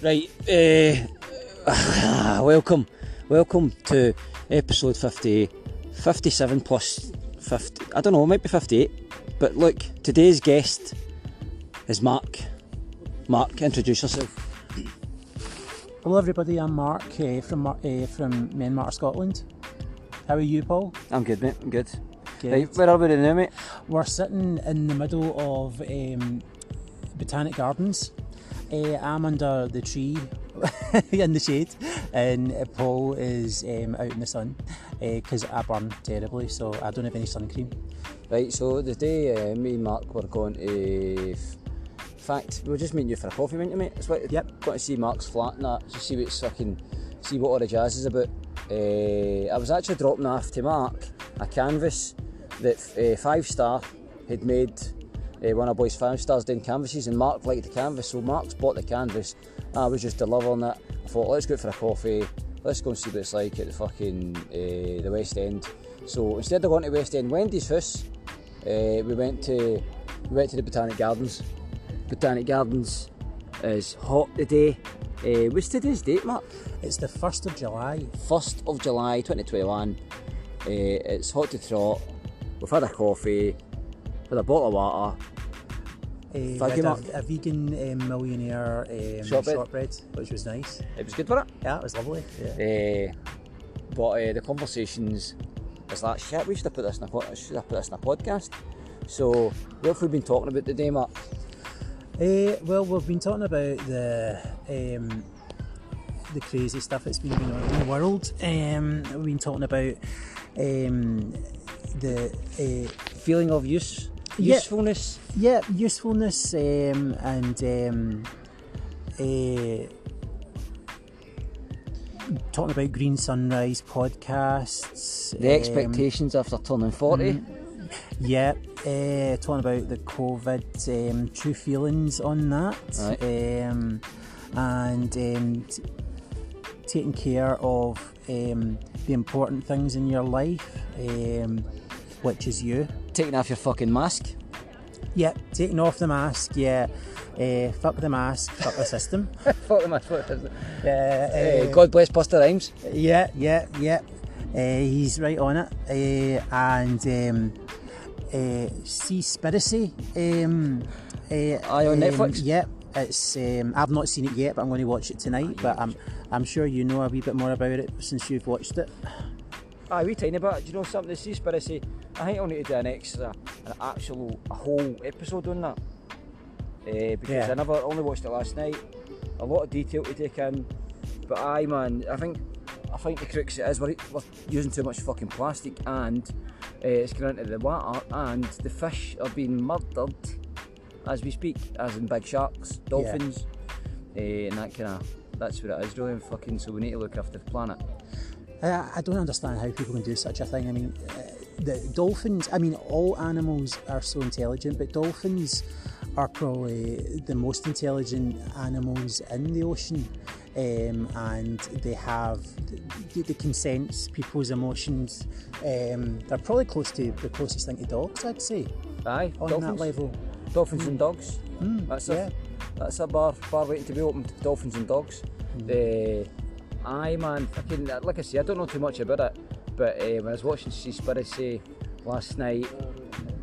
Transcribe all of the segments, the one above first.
Right, welcome to episode 57 plus 50, I don't know, it might be 58, but look, today's guest is Mark. Mark, introduce yourself. Hello everybody, I'm Mark from Menmart, Scotland. How are you, Paul? I'm good, mate, I'm good. Good. Right, where are we now, mate? We're sitting in the middle of Botanic Gardens. I'm under the tree in the shade, and Paul is out in the sun because I burn terribly, so I don't have any sun cream. Right, so the day me and Mark were going to... we were just meeting you for a coffee, weren't you, mate? That's what, yep. Got to see Mark's flat and that, so see what all the jazz is about. I was actually dropping off to Mark a canvas that Five Star had made. One of the boys 5 stars doing canvases, and Mark liked the canvas, so Mark's bought the canvas. I was just delivering it. I thought, let's go out for a coffee, let's go and see what it's like at the fucking the West End. So instead of going to West End Wendy's house, we went to the Botanic Gardens. Botanic Gardens is hot today. What's today's date, Mark? It's the 1st of July. 1st of July 2021. It's hot to trot. We've had a coffee with a bottle of water. A vegan millionaire shortbread, which was nice. It was good, wasn't it? Yeah, it was lovely. Yeah. But the conversations, it's like, shit, we should have put this in a podcast. So, what have we been talking about today, Mark? Well, we've been talking about the crazy stuff that's been going on in the world. We've been talking about the feeling of usefulness. Yeah, usefulness, talking about Green Sunrise podcasts. The expectations after turning 40. Yeah, talking about the COVID, true feelings on that. Right. Taking care of the important things in your life, which is you. Taking off your fucking mask. Yeah, taking off the mask, yeah. Fuck the mask, fuck the system. Fuck the mask, fuck the system. God bless Buster Rhymes. Yeah. He's right on it. Seaspiracy. On Netflix? Yeah. It's I've not seen it yet, but I'm going to watch it tonight. But I'm sure you know a wee bit more about it since you've watched it. Aye, we tiny bit. Do you know something? The Seaspiracy, I think I'll need to do a whole episode on that. Because I only watched it last night. A lot of detail to take in. But aye, man, I think the crux is we're using too much fucking plastic, and it's going into the water, and the fish are being murdered as we speak, as in big sharks, dolphins, and that kind of, that's what it is really, fucking, so we need to look after the planet. I don't understand how people can do such a thing. I mean, the dolphins, I mean, all animals are so intelligent, but dolphins are probably the most intelligent animals in the ocean, and they can sense people's emotions. They're probably close to the closest thing to dogs, I'd say. Aye, on dolphins. That level. Dolphins and dogs. That's a bar waiting to be opened. Dolphins and dogs. Aye, man. Fucking, like I say, I don't know too much about it, but when I was watching Seaspiracy last night,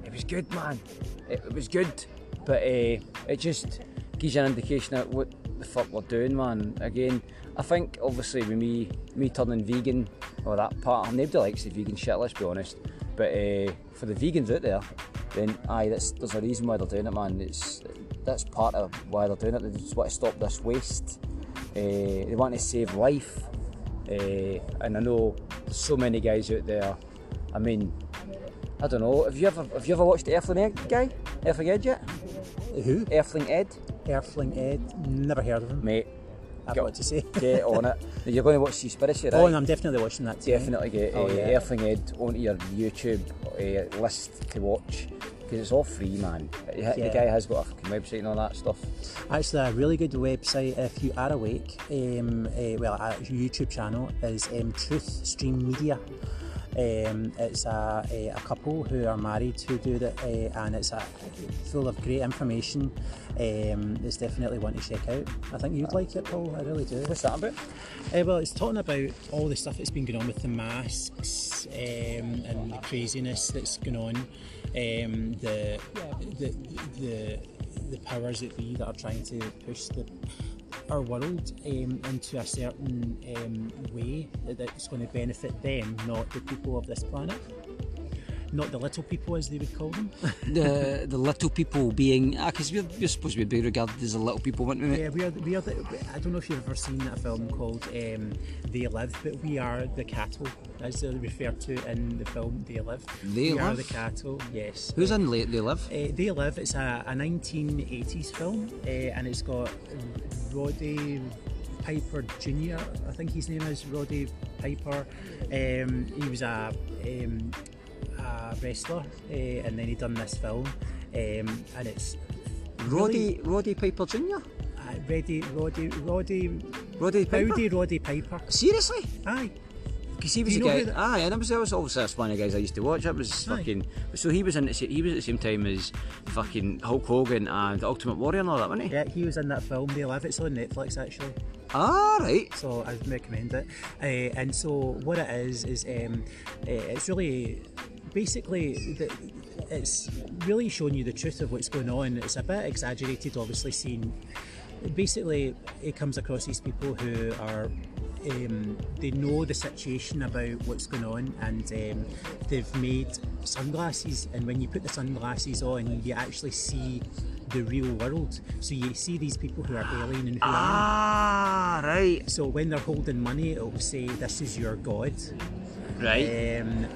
it was good, man. It was good, but it just gives you an indication of what the fuck we're doing, man. Again, I think obviously with me turning vegan or that part, nobody likes the vegan shit. Let's be honest, but for the vegans out there, then aye, there's a reason why they're doing it, man. That's part of why they're doing it. They just want to stop this waste. They want to save life. And I know there's so many guys out there. I mean, I don't know. Have you ever watched the Earthling Ed guy? Earthling Ed yet? Who? Earthling Ed. Earthling Ed. Never heard of him, mate. I've got to say. Get on it. You're going to watch Seaspiracy, right? Oh, and I'm definitely watching that too. Definitely get Earthling Ed onto your YouTube list to watch, because it's all free, man. The guy has got a fucking website and all that stuff. Actually, a really good website if you are awake, well, our YouTube channel is Truth Stream Media. It's a couple who are married who do that, and it's full of great information. It's definitely one to check out. I think you'd like it, Paul. I really do. What's that about? Well, it's talking about all the stuff that's been going on with the masks and the craziness that's going on, the powers that be that are trying to push our world into a certain way that's going to benefit them, not the people of this planet. Not the little people, as they would call them. The little people being, because we're supposed to be regarded as the little people, weren't we? Yeah, we are the, I don't know if you've ever seen a film called They Live, but we are the cattle, as they're referred to in the film They Live. We are the cattle, yes. Who's in They Live? They Live, it's a 1980s film, and it's got Roddy Piper Jr., I think his name is Roddy Piper. He was a wrestler, and then he done this film, and it's really Roddy Piper Jr. Roddy Piper. Seriously? Aye. Because he was a guy. Aye, and I was obviously that's one of the guys I used to watch. That was fucking. So he was in. He was at the same time as fucking Hulk Hogan and Ultimate Warrior and all that, wasn't he? Yeah, he was in that film. They Live. It's on Netflix actually. Ah, right. So I recommend it. And so what it is it's really. Basically, it's really showing you the truth of what's going on. It's a bit exaggerated, obviously, seeing... Basically, it comes across these people who are... they know the situation about what's going on, and they've made sunglasses, and when you put the sunglasses on, you actually see the real world. So you see these people who are alien and who aren't. Ah, right. So when they're holding money, it'll say, this is your God. Right,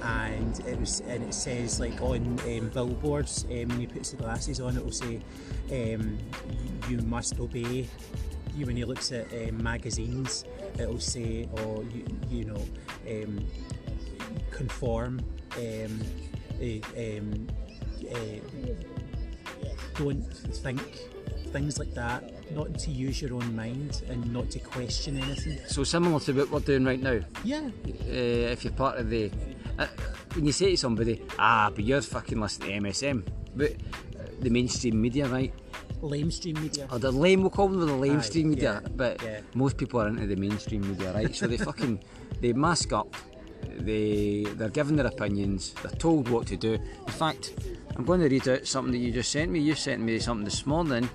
and it says like on billboards when he puts the glasses on, it will say you must obey. You when he looks at magazines, it will say, oh, conform. Don't think, things like that. Not to use your own mind and not to question anything. So similar to what we're doing right now? Yeah. If you're part of the... when you say to somebody, but you're fucking listening to MSM, but the mainstream media, right? Lamestream media. Or the lame, we'll call them the lamestream media, but most people are into the mainstream media, right? So they fucking, they mask up, they're given their opinions, they're told what to do. In fact, I'm going to read out something that you just sent me. You sent me something this morning.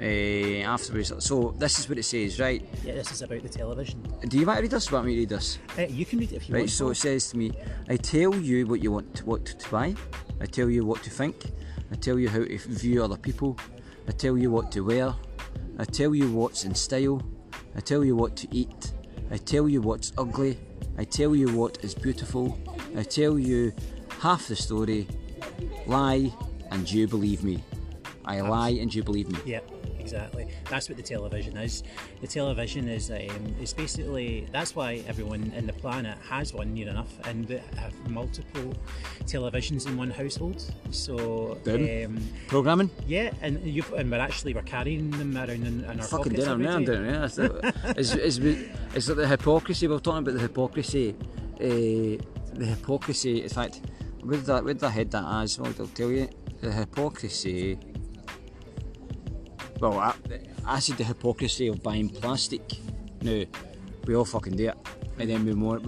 Afterwards, so this is what it says, right? Yeah, this is about the television. Do you want to read this? Or want me to read this? You can read it if you want. Right, so it says to me, I tell you what you want, what to buy. I tell you what to think. I tell you how to view other people. I tell you what to wear. I tell you what's in style. I tell you what to eat. I tell you what's ugly. I tell you what is beautiful. I tell you half the story. Lie and you believe me. I lie and you believe me. Yeah. Exactly. That's what the television is. The television is it's basically, that's why everyone in the planet has one near enough, and they have multiple televisions in one household. So programming. Yeah, and we're carrying them around in our fucking pockets. Fucking doing it, yeah. It's like the hypocrisy. We're talking about the hypocrisy. The hypocrisy. In fact, with the head that as well, I'll tell you the hypocrisy. Well, I see the hypocrisy of buying plastic. Now, we all fucking do it, and then we go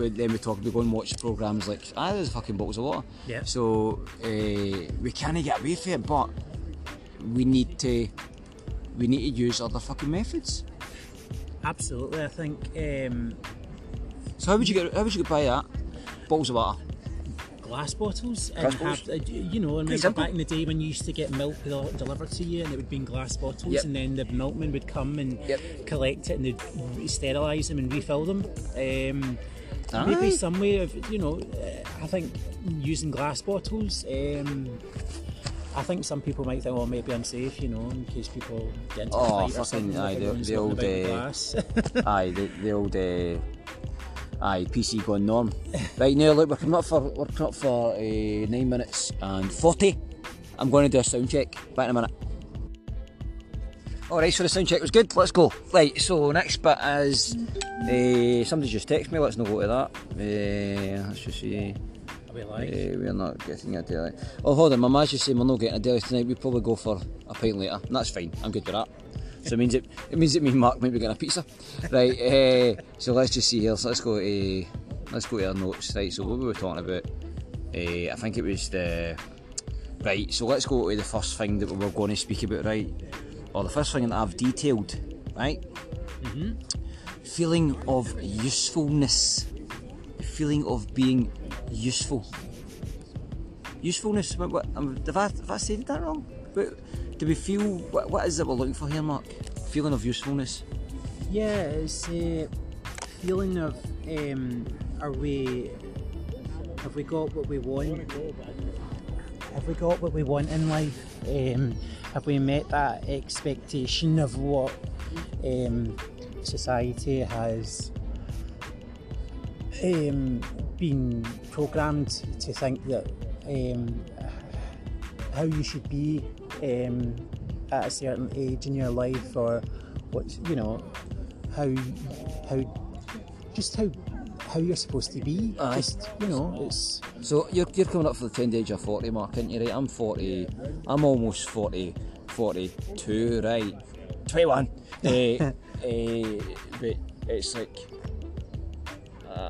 and watch programmes like there's fucking bottles of water. Yeah. So we can't get away from it, but we need to use other fucking methods. Absolutely, I think. So how would you buy that? Bottles of water. Glass bottles and remember back in the day when you used to get milk delivered to you, and it would be in glass bottles, and then the milkman would come and collect it, and they'd sterilise them and refill them. Maybe some way of, I think using glass bottles. I think some people might think, maybe I'm safe, in case people get into a fight or something. Aye, the old PC gone norm. Right now, look, we're coming up for 9 minutes and 40. I'm going to do a sound check. Back in a minute. Alright, so the sound check was good. Let's go. Right, so next bit is somebody just texted me. Let's not go to that. Let's just see. Are we live? Yeah, we're not getting a deli. Oh, hold on, my mum just saying we're not getting a deli tonight. We'll probably go for a pint later. And that's fine, I'm good with that. So it means that me and Mark might be getting a pizza. Right, so let's just see here. So let's go to our notes. Right, so what we were talking about, I think it was the... Right, so let's go to the first thing that we were going to speak about, right? Or the first thing that I've detailed, right? Mm-hmm. Feeling of usefulness. Feeling of being useful. Usefulness, have I said that wrong? Do we feel, what is it we're looking for here, Mark? Feeling of usefulness? Yeah, it's a feeling of, have we got what we want? Have we got what we want in life? Have we met that expectation of what society has been programmed to think that how you should be at a certain age in your life, or what, you know, how you're supposed to be, just, you know, it's... So you're coming up for the tender age of 40, Mark, aren't you, right? I'm 40, I'm almost 40, 42, right, 21, but it's like, I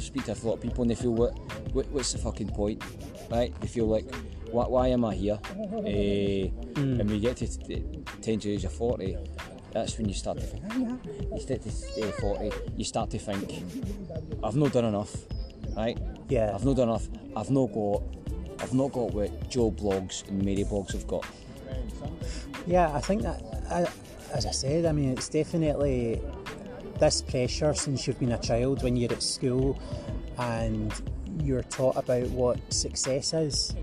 speak to a lot of people and they feel, what's the fucking point, right? They feel like, why am I here? And we get to the tender age of 40, that's when you start to think. You start to 40. You start to think, I've not done enough, right? Yeah. I've not done enough. I've not got what Joe Bloggs and Mary Bloggs have got. Yeah, I think that, as I said, I mean, it's definitely this pressure since you've been a child when you're at school, and you're taught about what success is.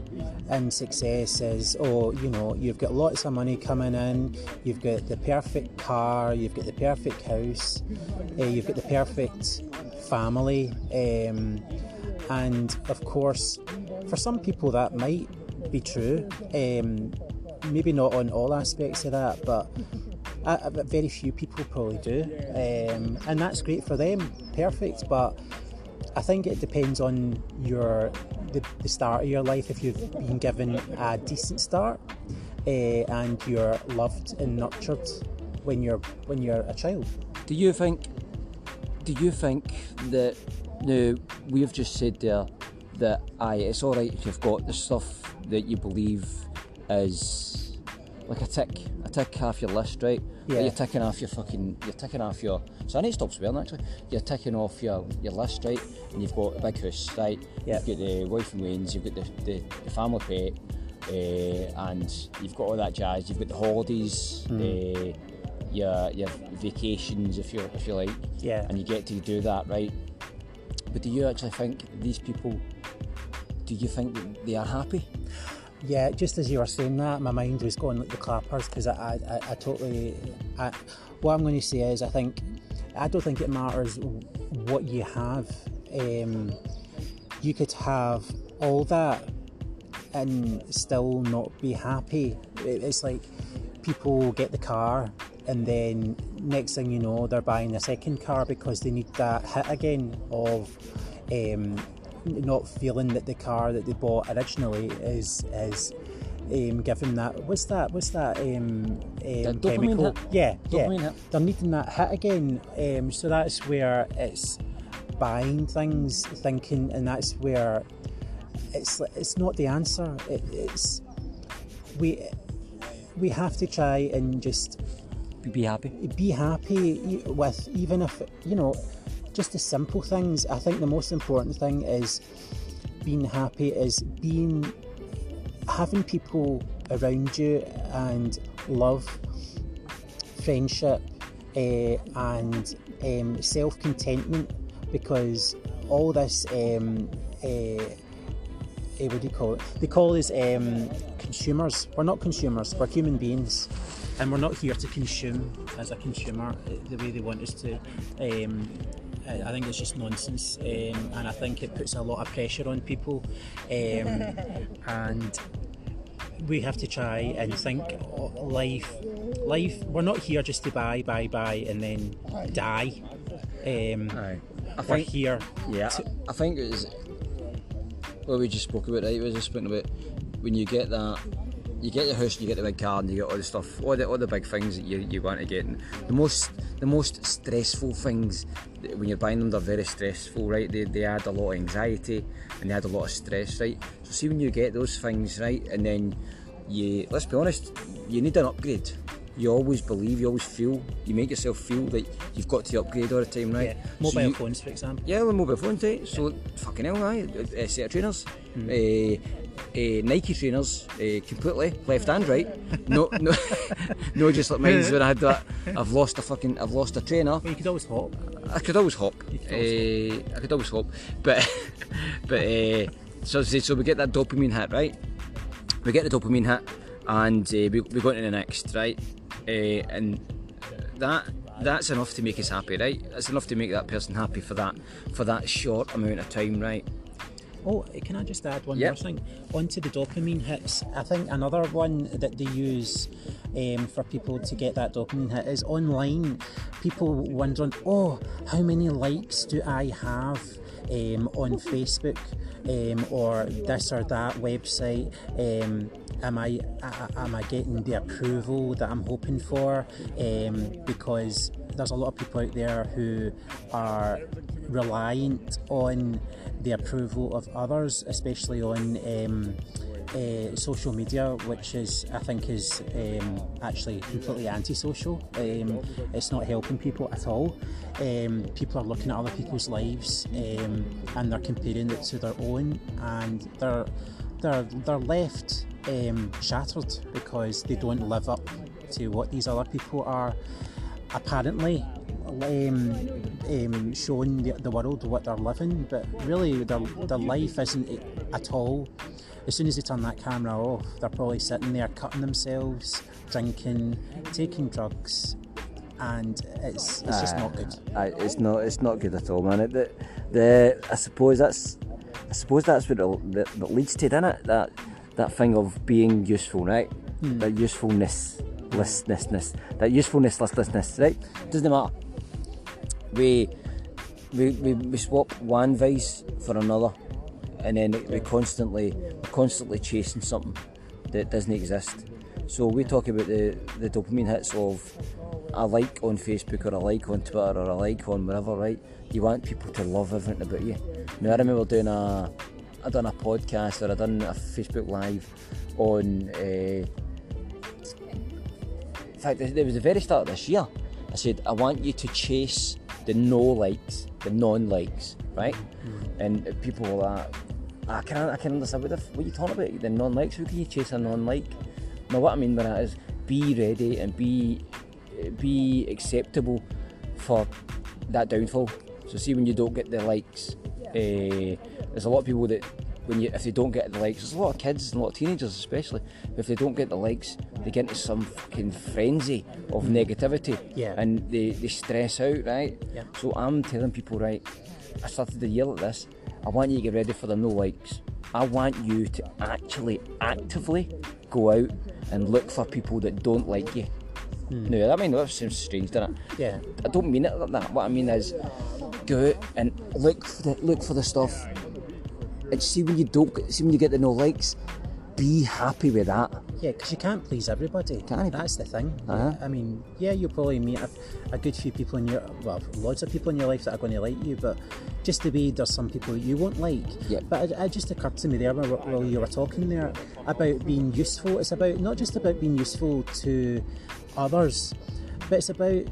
And success is, oh, you know, you've got lots of money coming in, you've got the perfect car, you've got the perfect house, you've got the perfect family, and of course for some people that might be true, maybe not on all aspects of that, but very few people probably do, and that's great for them, perfect, but I think it depends on the start of your life. If you've been given a decent start, and you're loved and nurtured when you're a child. Do you think that now we've just said there that it's all right if you've got the stuff that you believe is like a tick half your list, right? Yeah. You're ticking off your so I need to stop swearing actually. You're ticking off your list, right? And you've got a big house, right? Yep. You've got the wife and wains, you've got the family pet, and you've got all that jazz, you've got the holidays, your vacations if you like. Yeah. And you get to do that, right? But do you actually think these people, do you think that they are happy? Yeah, just as you were saying that, my mind was going like the clappers, because I what I'm going to say is I don't think it matters what you have. You could have all that and still not be happy. It's like people get the car and then next thing you know they're buying a second car because they need that hit again of... not feeling that the car that they bought originally is given that chemical hit. Yeah. They're needing that hit again. So that's where it's buying things, thinking, and that's where it's not the answer. It's we have to try and just be happy. Be happy with, even if, you know, just the simple things. I think the most important thing is being happy, is having people around you and love, friendship, and self-contentment, because all this what do you call it? They call us consumers. We're not consumers, we're human beings. And we're not here to consume as a consumer the way they want us to. I think it's just nonsense, and I think it puts a lot of pressure on people, and we have to try and think, life, we're not here just to buy and then die. We're here. Yeah, I think it was, what we just spoke about, right? We just spoke about when you get that, you get the house and you get the big car and you get all the stuff, all the big things that you want to get. And the most stressful things, when you're buying them, they're very stressful, right? They add a lot of anxiety and they add a lot of stress, right? So see when you get those things, right, and then let's be honest, you need an upgrade. You always believe, you always feel, you make yourself feel that you've got to upgrade all the time, right? Yeah. Mobile phones, for example. Yeah, well, mobile phones, right? So, fucking hell, right? A set of trainers. Mm. Nike trainers, completely, left and right. No, no, just like mine's when I had that. I've lost a trainer. Well, you could always hop. I could always hop. I could always hop. But so we get that dopamine hit, right? We get the dopamine hit and we go into the next, right? And that's enough to make us happy, right? That's enough to make that person happy for that short amount of time, right? Oh, can I just add one more thing? Onto the dopamine hits, I think another one that they use for people to get that dopamine hit is online. People wondering, oh, how many likes do I have on Facebook or this or that website? Am I getting the approval that I'm hoping for? Because there's a lot of people out there who are reliant on the approval of others, especially on social media, which is, I think, is actually completely antisocial. It's not helping people at all. People are looking at other people's lives and they're comparing it to their own, and they're left shattered because they don't live up to what these other people are apparently showing the world what they're living, but really their life isn't it at all. As soon as they turn that camera off, they're probably sitting there cutting themselves, drinking, taking drugs, and it's just not good. It's not good at all, man. I suppose that's what it leads to, doesn't it? That thing of being useful, right? Mm. That usefulness. That usefulness, right? Doesn't matter. We swap one vice for another, and then we're constantly chasing something that doesn't exist. So we talk about the dopamine hits of a like on Facebook or a like on Twitter or a like on wherever, right? You want people to love everything about you. Now I remember I done a podcast, or I done a Facebook Live on. In fact, it was the very start of this year. I said, I want you to chase the no likes, the non-likes, right? Mm-hmm. And people are like, I can't understand what you're talking about, the non-likes. How can you chase a non-like? Now, what I mean by that is be ready and be acceptable for that downfall. So see when you don't get the likes, there's a lot of people that if they don't get the likes, there's a lot of kids and a lot of teenagers especially, but if they don't get the likes, they get into some fucking frenzy of negativity, and they stress out, right? Yeah. So I'm telling people, right, I started the year like this, I want you to get ready for the no likes. I want you to actually actively go out and look for people that don't like you. Mm. No, that seems strange, doesn't it? Yeah. I don't mean it like that. What I mean is, go out and look for the stuff, and see when you get the no likes, be happy with that. Yeah, because you can't please everybody. That's the thing. Uh-huh. I mean, yeah, you'll probably meet a good few people lots of people in your life that are going to like you, but just the way there's some people you won't like. Yep. But it just occurred to me there while you were talking there about being useful. It's about not just about being useful to others, but it's about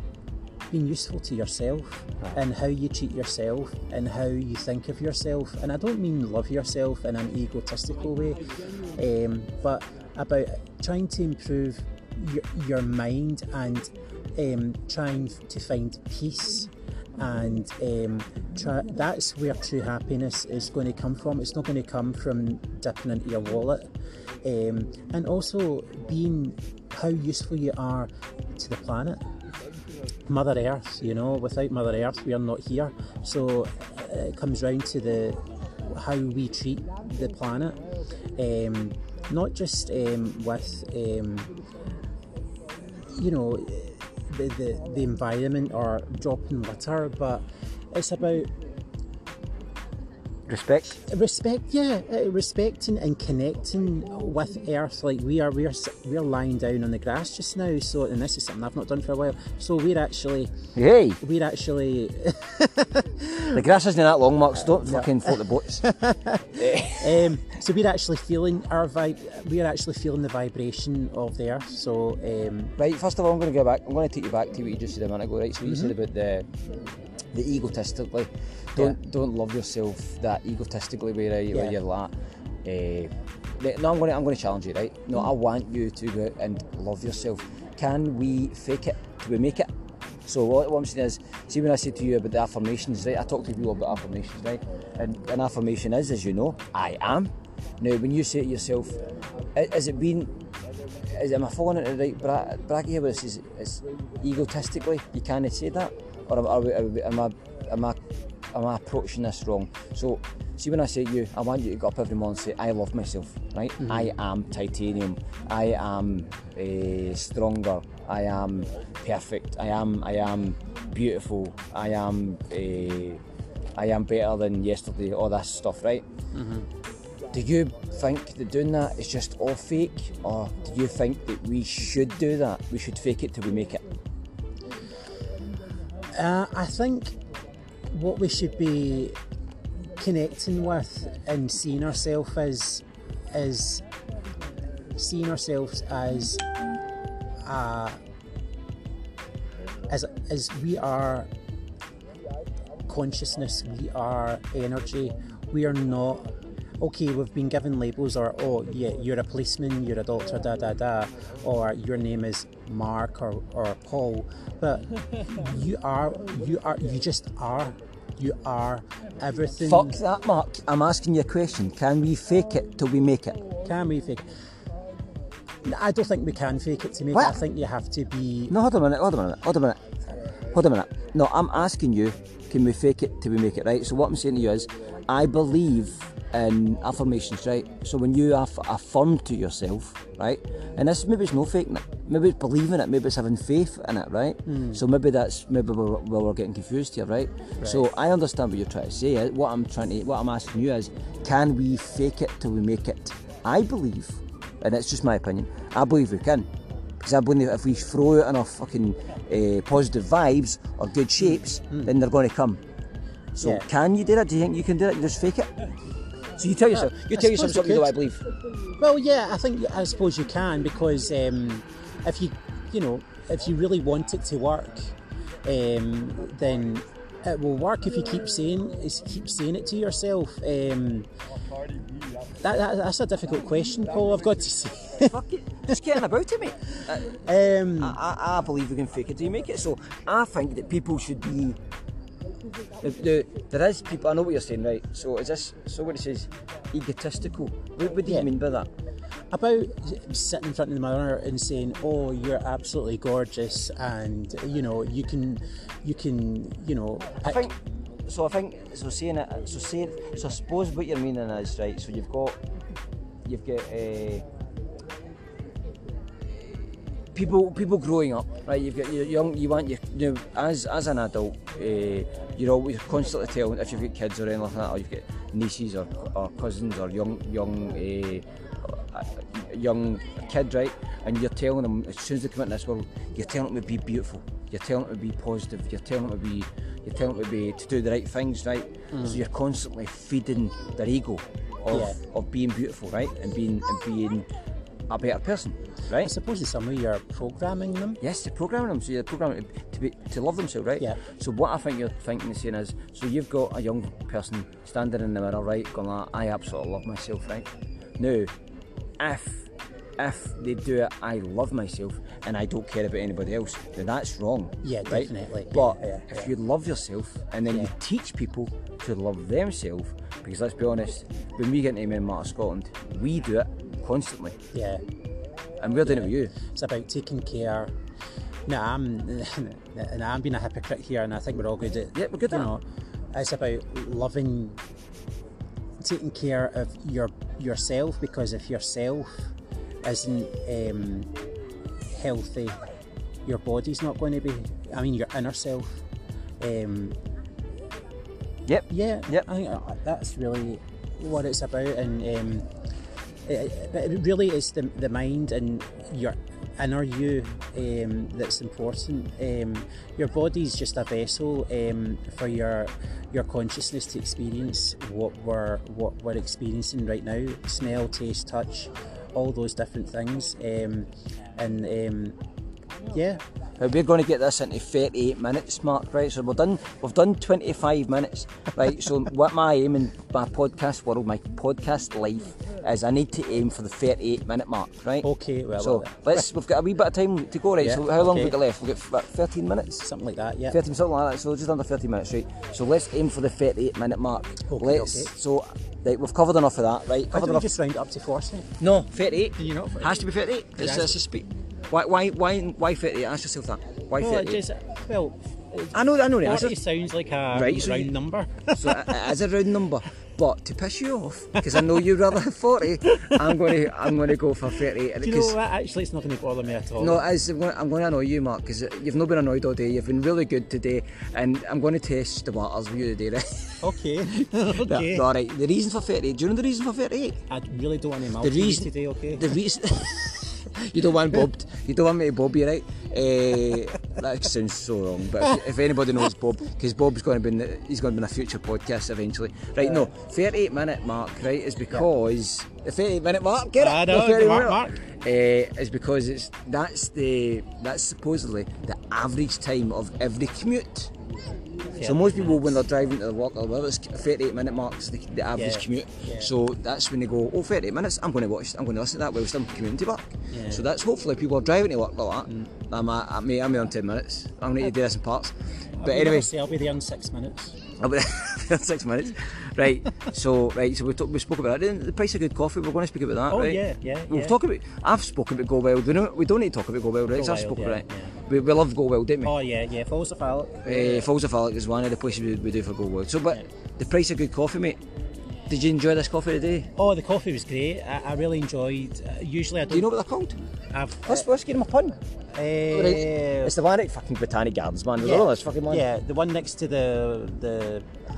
being useful to yourself and how you treat yourself and how you think of yourself. And I don't mean love yourself in an egotistical way, but about trying to improve your mind and trying to find peace. And that's where true happiness is going to come from. It's not going to come from dipping into your wallet. And also being how useful you are to the planet. Mother Earth, you know, without Mother Earth we are not here. So it comes round to how we treat the planet, not just with you know, the environment or dropping litter, but it's about Respect? Respect, yeah. Respecting and connecting with Earth like we are. We're lying down on the grass just now, so, and this is something I've not done for a while, so we're actually... Yay! We're actually... The grass isn't that long, Mark, so don't fucking float the boats. So we're actually feeling our vibe, we're actually feeling the vibration of the Earth, so... Right, first of all, I'm going to go back, I'm going to take you back to what you just said a minute ago, right? So you said about the egotistically... Don't love yourself that egotistically way, right? Yeah. Where you're like, no, I'm gonna challenge you, right? No, I want you to go and love yourself. Can we fake it? Can we make it? So what I'm saying is, see when I say to you about the affirmations, right? I talk to people about affirmations, right? And an affirmation is, as you know, I am. Now, when you say to yourself, am I falling into the right bracket here? Where it says it's egotistically, you can't say that, or am I approaching this wrong? So, see when I say you, I want you to get up every morning and say, I love myself, right? Mm-hmm. I am titanium. I am stronger. I am perfect. I am beautiful. I am better than yesterday. All that stuff, right? Mm-hmm. Do you think that doing that is just all fake? Or do you think that we should do that? We should fake it till we make it? I think... what we should be connecting with and seeing ourselves as is seeing ourselves as we are consciousness, we are energy, we are not okay, we've been given labels or oh yeah, you're a policeman, you're a doctor, da da da, or your name is Mark or Paul, but you just are. You are everything. Fuck that, Mark. I'm asking you a question. Can we fake it till we make it? Can we fake it? I don't think we can fake it to make it. I think you have to be... No, hold a minute. No, I'm asking you, can we fake it till we make it, right? So what I'm saying to you is, I believe in affirmations, right? So when you affirm to yourself, right? And this, maybe it's not faking it. Maybe it's believing it. Maybe it's having faith in it, right? Mm. So maybe where we're getting confused here, right? So I understand what you're trying to say. What I'm asking you is, can we fake it till we make it? I believe, and it's just my opinion, I believe we can. Because I believe if we throw out enough fucking positive vibes or good shapes, then they're going to come. So can you do that? Do you think you can do it? You just fake it? So you tell yourself, something that I believe. Well, yeah, I suppose you can, because if you really want it to work, then it will work if you keep saying it to yourself. That's a difficult question, Paul. I've got to say. Fuck it, just getting about it, mate. I believe we can fake it till you make it. So I think that people should be. There is people, I know what you're saying, right? So is this, so what it says, egotistical? What do you mean by that? About sitting in front of the mirror and saying, oh, you're absolutely gorgeous, and, you know, you can I suppose what you're meaning is, right, so you've got people growing up, right? You've got your young. You want your, you know, as an adult, you're constantly telling, if you've got kids or anything like that, or you've got nieces or cousins or young kid, right? And you're telling them as soon as they come into this world, you're telling them to be beautiful. You're telling them to be positive. You're telling them to be. You're telling them to do the right things, right? Mm. So you're constantly feeding their ego of being beautiful, right? And being a better person, right? I suppose in some way you're programming them. Yes, you're programming them. So you're programming to love themselves, right? Yeah. So what I think you're thinking and saying is, so you've got a young person standing in the mirror, right, going like, I absolutely love myself, right? Now, if they do it, I love myself and I don't care about anybody else, then that's wrong. Yeah, right? Definitely. But if you love yourself and then you teach people to love themselves, because let's be honest, when we get into Menmart Scotland, we do it constantly. Yeah. And we're doing it with you. It's about taking care. No, I'm being a hypocrite here, and I think we're all good at we're good at it. It's about loving, taking care of yourself, because if yourself isn't healthy, your body's not going to be, your inner self Yep. Yeah. Yep. I think that's really what it's about, and it really is the mind and your inner you that's important. Your body's just a vessel for your consciousness to experience what we're experiencing right now: smell, taste, touch, all those different things, yeah. We're going to get this into 38 minutes, Mark, right? So we've done 25 minutes, right? So what my aim in my podcast world, my podcast life, is I need to aim for the 38-minute mark, right? Okay, well. So we've got a wee bit of time to go, right? Yeah, so how long have we got left? We've got about 13 minutes? Something like that, yeah. 13, something like that, so just under 13 minutes, right? So let's aim for the 38-minute mark. Okay, So right, we've covered enough of that, right? Why don't we just round up to 40? No, 38. Do you not? Has to be 38. It's a speed. Why 38? Ask yourself that. Why 38? I know the answer. 40 sounds like a round number. So it is a round number, but to piss you off, because I know you'd rather have 40, I'm going to go for 38. Do you know what? Actually, it's not going to bother me at all. No, I'm going to annoy you, Mark, because you've not been annoyed all day. You've been really good today, and I'm going to test the waters with you today, right? Okay. All right. The reason for 38. Do you know the reason for 38? I really don't want to mouth you today. Okay. The reason. You don't want bobbed. You don't want me to bob you, right? That sounds so wrong. But if anybody knows Bob, because Bob's going to be in a future podcast eventually, right? No, 38-minute mark, right? Is because the 38-minute mark. Get it? I know, the mark. Is because that's supposedly the average time of every commute. So most people, when they're driving to the work or whatever, it's 38-minute marks, the average commute. Yeah. So that's when they go, 38 minutes, I'm going to listen to that whilst I'm commuting to work. Yeah. So that's hopefully people are driving to work like that. I'm here on 10 minutes. I'm going to do this in parts. But anyway. I'll be there in 6 minutes. I'll be there in 6 minutes. Right. So we spoke about that. The price of good coffee, we're going to speak about that, right? We'll talk about, I've spoken about Go Wild. We don't need to talk about Go Wild, right? I've spoken about it. Yeah. We love Go Wild, didn't we? Oh yeah, Falls of Alec. Falls of Alec is one of the places we do for Go Wild. So, but the price of good coffee, mate. Did you enjoy this coffee today? Oh, the coffee was great. I really enjoyed. Usually, I don't. Do you know what they're called? Let's give them a pun. It's the one at fucking Botanic Gardens, man. There's all this fucking one. Yeah, the one next to the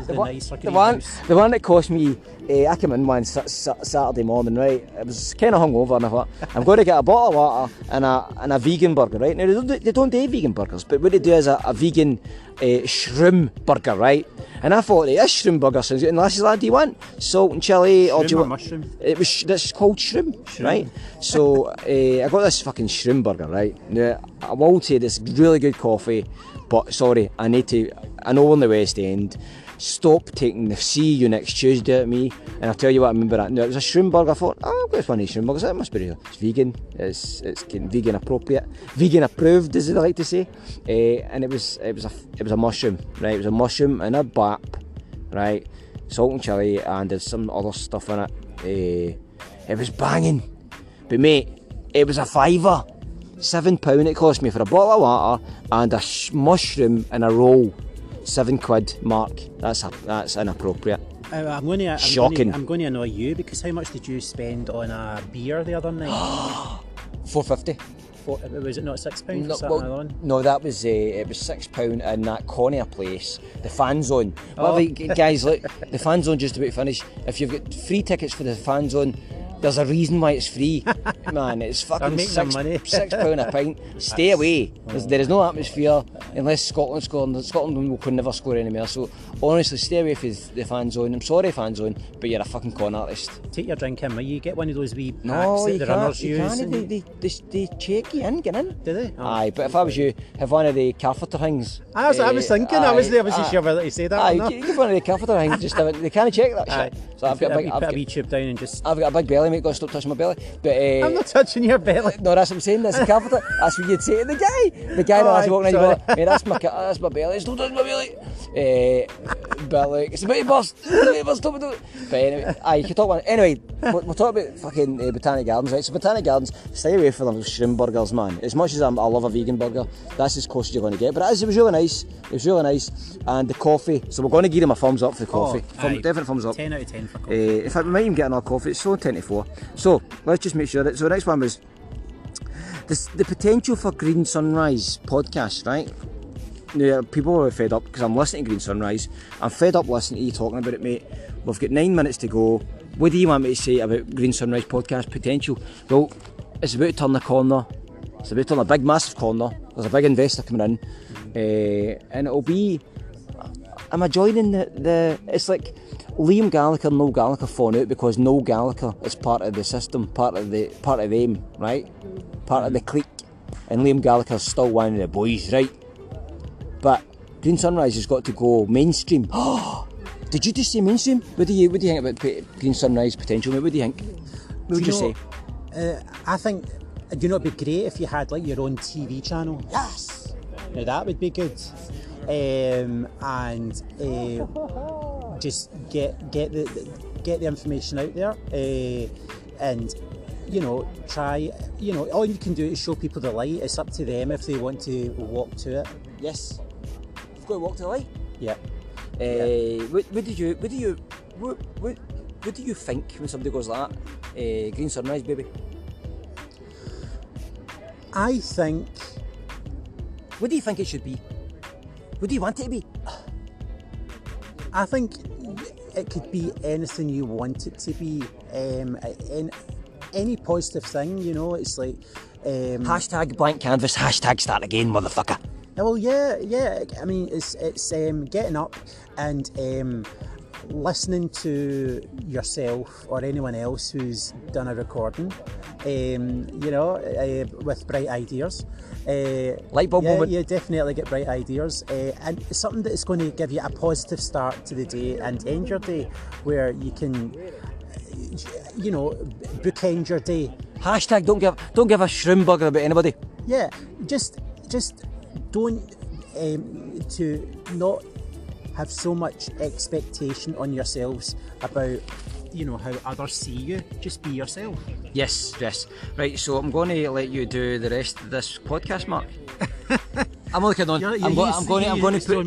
one, nice fucking house. The one that cost me. I came in one Saturday morning, right? I was kind of hungover, and I thought I'm going to get a bottle of water and a vegan burger, right? Now they don't do vegan burgers, but what they do is a vegan shroom burger, right? And I thought, this shroom burger sounds good. And last lad, do you want salt and chili, or do you want mushroom? It was that's called shroom, right? So I got this fucking shroom burger, right? Now, I will say this really good coffee, but sorry, I know we're in the West End. Stop taking the "see you next Tuesday" at me, and I'll tell you what I remember that. No, it was a shroom burger. I thought, I've got one of these shroom burgers. It must be real. It's vegan. It's vegan appropriate, vegan approved, as they like to say. And it was a mushroom, right? It was a mushroom and a bap, right? Salt and chili, and there's some other stuff in it. It was banging, but mate, it was a fiver. £7 it cost me for a bottle of water and a mushroom and a roll. £7, Mark. That's inappropriate. Shocking. I'm going to annoy you, because how much did you spend on a beer the other night? £4.50. Was it not £6? No, that was it was £6 in that corner place, the Fan Zone. Guys, look, the Fan Zone just about finished. If you've got free tickets for the Fan Zone, there's a reason why it's free, man. It's fucking £6 a pint. Stay away. There is no atmosphere unless Scotland score. Scotland could never score anymore. So honestly, stay away from the Fan Zone. I'm sorry, Fan Zone, but you're a fucking con artist. Take your drink in. You get one of those wee packs that the runners use. They check you in, get in. Do they? Aye, but if I was you, have one of the Carfeter things. I was thinking. I wasn't sure whether you say that. Give one of the Carfeter things. Just they can't check that shit. So I've got a wee tube down and just. I've got a big belly. Mate, got to stop touching my belly. But I'm not touching your belly. No, that's what I'm saying. That's the capital. That's what you'd say to the guy. The guy that has to walk around your belly. Mate, that's my belly. Stop touching my belly. But like, it's a bit of burst. But anyway, you can talk about. Anyway, we'll talk about fucking Botanic Gardens, right? So Botanic Gardens, stay away from them shrimp burgers, man. As much as I love a vegan burger, that's as close as you're going to get. But it was really nice. And the coffee. So we're going to give them a thumbs up for the coffee. Definite thumbs up. 10 out of 10 for coffee. In fact, we might even get another coffee. It's so 10 to 4. So let's just make sure that. So the next one was the potential for Green Sunrise podcast, right? Now, people are fed up because I'm listening to Green Sunrise. I'm fed up listening to you talking about it, mate. We've got 9 minutes to go. What do you want me to say about Green Sunrise podcast potential? Well, it's about to turn the corner. It's about to turn a big, massive corner. There's a big investor coming in. And it'll be... am I joining the... It's like Liam Gallagher and Noel Gallagher falling out because Noel Gallagher is part of the system, part of them, right? Part of the clique. And Liam Gallagher's still one of the boys, right? But Green Sunrise has got to go mainstream. Did you just say mainstream? What do you think about Green Sunrise potential? What do you think? What would you say? I think, you know, it'd be great if you had like your own TV channel. Yes! Now that would be good. Just get the information out there, and you know, try, you know, all you can do is show people the light. It's up to them if they want to walk to it. Yes, you've got to walk to the light. Yeah. What do you think when somebody goes like that? Green Sunrise, baby. I think. What do you think it should be? What do you want it to be? I think it could be anything you want it to be. Any positive thing, you know. It's like hashtag blank canvas, hashtag start again, motherfucker. Well, yeah. I mean, it's getting up and listening to yourself or anyone else who's done a recording. You know, with bright ideas. Light bulb moment. You definitely get bright ideas, and it's something that is going to give you a positive start to the day and end your day, where you can, you know, bookend your day. Hashtag don't give a shroom bugger about anybody. Yeah, just don't to not have so much expectation on yourselves about, you know, how others see you. Just be yourself. Yes. Right, so I'm going to let you do the rest of this podcast, Mark. I'm only kidding on. I'm going to throw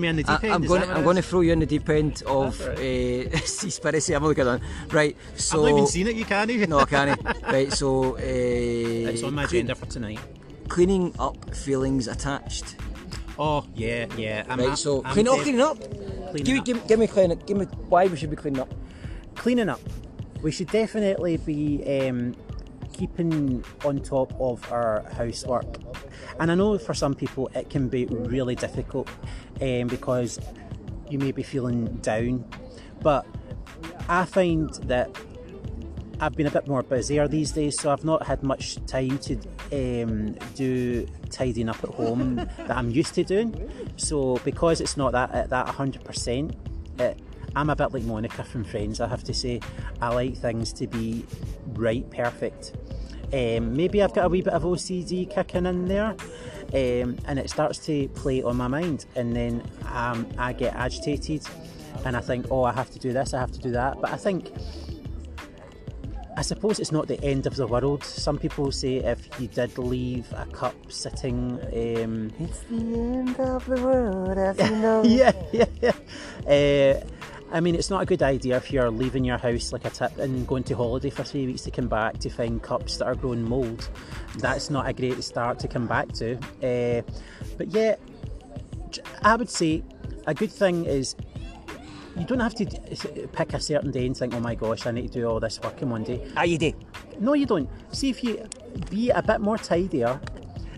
you in the deep end of Seaspiracy. I'm only kidding on. Right, so... I've not even seen it, you can't even. No, I can't. Right, so... it's on my agenda for tonight. Cleaning up feelings attached. Oh, yeah. Give me why we should be cleaning up. Cleaning up. We should definitely be keeping on top of our housework. And I know for some people it can be really difficult because you may be feeling down. But I find that I've been a bit more busier these days, so I've not had much time to do tidying up at home that I'm used to doing. So because it's not that 100%, I'm a bit like Monica from Friends, I have to say. I like things to be right perfect. Maybe I've got a wee bit of OCD kicking in there, and it starts to play on my mind, and then I get agitated and I think, I have to do this, I have to do that. But I suppose it's not the end of the world. Some people say if you did leave a cup sitting... it's the end of the world, as you know. Yeah. I mean, it's not a good idea if you're leaving your house like a tip and going to holiday for 3 weeks to come back to find cups that are grown mould. That's not a great start to come back to. But yeah, I would say a good thing is you don't have to pick a certain day and think, oh my gosh, I need to do all this work in one day. Ah, you do? No, you don't. See if you be a bit more tidier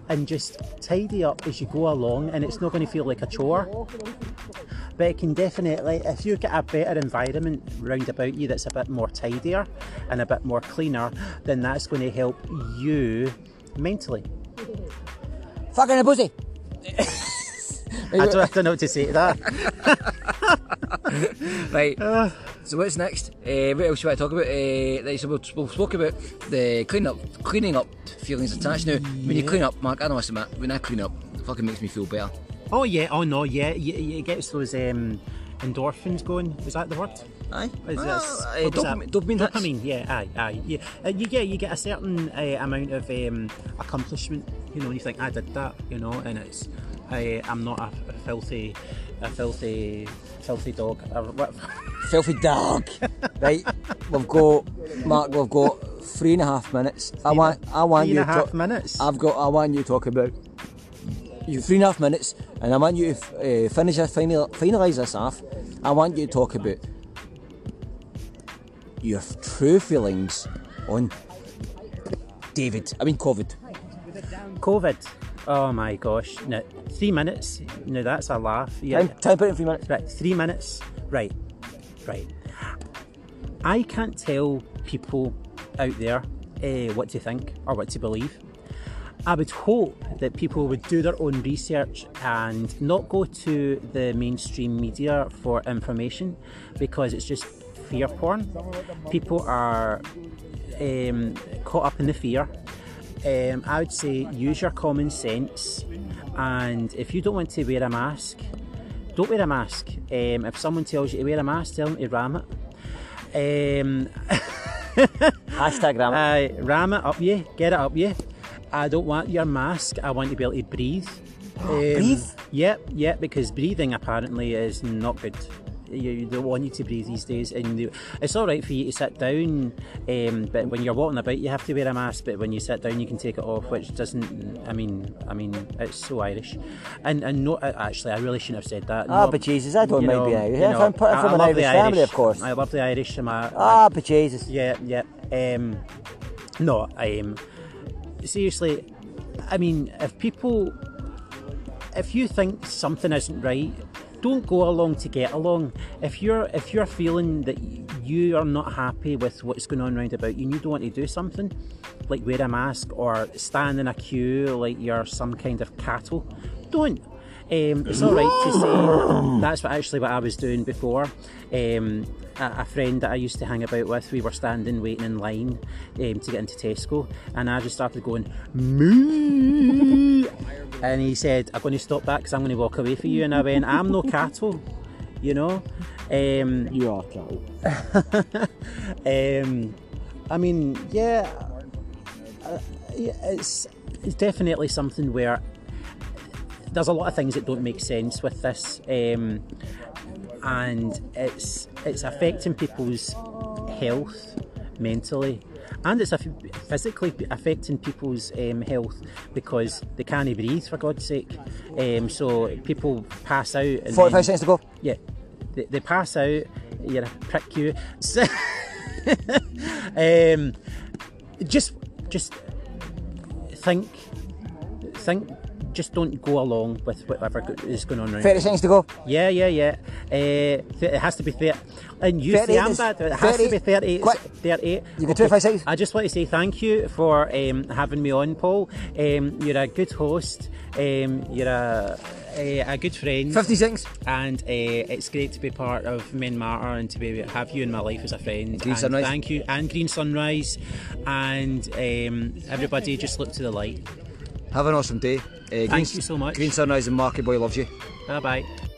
and just tidy up as you go along, and it's not going to feel like a chore. But it can definitely, if you get a better environment round about you that's a bit more tidier and a bit more cleaner, then that's going to help you mentally. Fucking a pussy! I don't know what to say to that. Right, so what's next? What else do I talk about? So we'll talk about the cleaning up feelings attached. Now, when you clean up, Mark, I don't listen, Matt, when I clean up, it fucking makes me feel better. Oh yeah, it gets those endorphins going. Is that the word? Aye. Dopamine. Yeah, aye. You get a certain amount of accomplishment. You know, when you think I did that. You know, and it's I'm not a filthy dog. Filthy dog. Right. We've got Mark. We've got 3.5 minutes. I want you. 3.5 minutes. I want you to talk about You've 3.5 minutes, and I want you to finalise this off. I want you to talk about your true feelings on COVID. Oh my gosh. Now, 3 minutes. Now that's a laugh. Yeah. Time put it in 3 minutes. Right, 3 minutes. Right. I can't tell people out there what to think or what to believe. I would hope that people would do their own research and not go to the mainstream media for information, because it's just fear porn. People are caught up in the fear. I would say use your common sense, and if you don't want to wear a mask, don't wear a mask. If someone tells you to wear a mask, tell them to ram it. Hashtag ram it. Ram it up you, get it up you. I don't want your mask, I want to be able to breathe. Breathe? Yeah, because breathing apparently is not good. You don't want you to breathe these days, and it's alright for you to sit down, but when you're walking about you have to wear a mask, but when you sit down you can take it off, which doesn't, I mean it's so Irish, and no, actually I really shouldn't have said that. But Jesus, I don't mind being Irish, I'm part of an Irish family, of course. I love the Irish. But Jesus. Yeah. No, I am. Seriously, I mean, if you think something isn't right, don't go along to get along. If you're feeling that you are not happy with what's going on round about you and you don't want to do something, like wear a mask or stand in a queue like you're some kind of cattle, don't. It's all right to say. That's what I was doing before. A friend that I used to hang about with, we were standing waiting in line to get into Tesco, and I just started going moo, and he said, I'm going to stop that because I'm going to walk away for you, and I went, I'm no cattle, you know. You are cattle. It's definitely something where there's a lot of things that don't make sense with this, and it's affecting people's health mentally, and it's physically affecting people's health, because they can't breathe, for God's sake. So people pass out. 45 seconds to go. Yeah, they pass out. You're a prick, you. Just think. Just don't go along with whatever is going on around. 30 seconds to go. Yeah. It has to be 30. And you say I'm bad. It has to be 38. Quick. 38. You've got 25 seconds. I just want to say thank you for having me on, Paul. You're a good host. You're a good friend. 50 seconds. And it's great to be part of Men Matter and to be have you in my life as a friend. Green Sunrise. Thank you. And Green Sunrise. And everybody, just look to the light. Have an awesome day. Thank you so much. Green Sunrise and Market Boy loves you. Bye bye.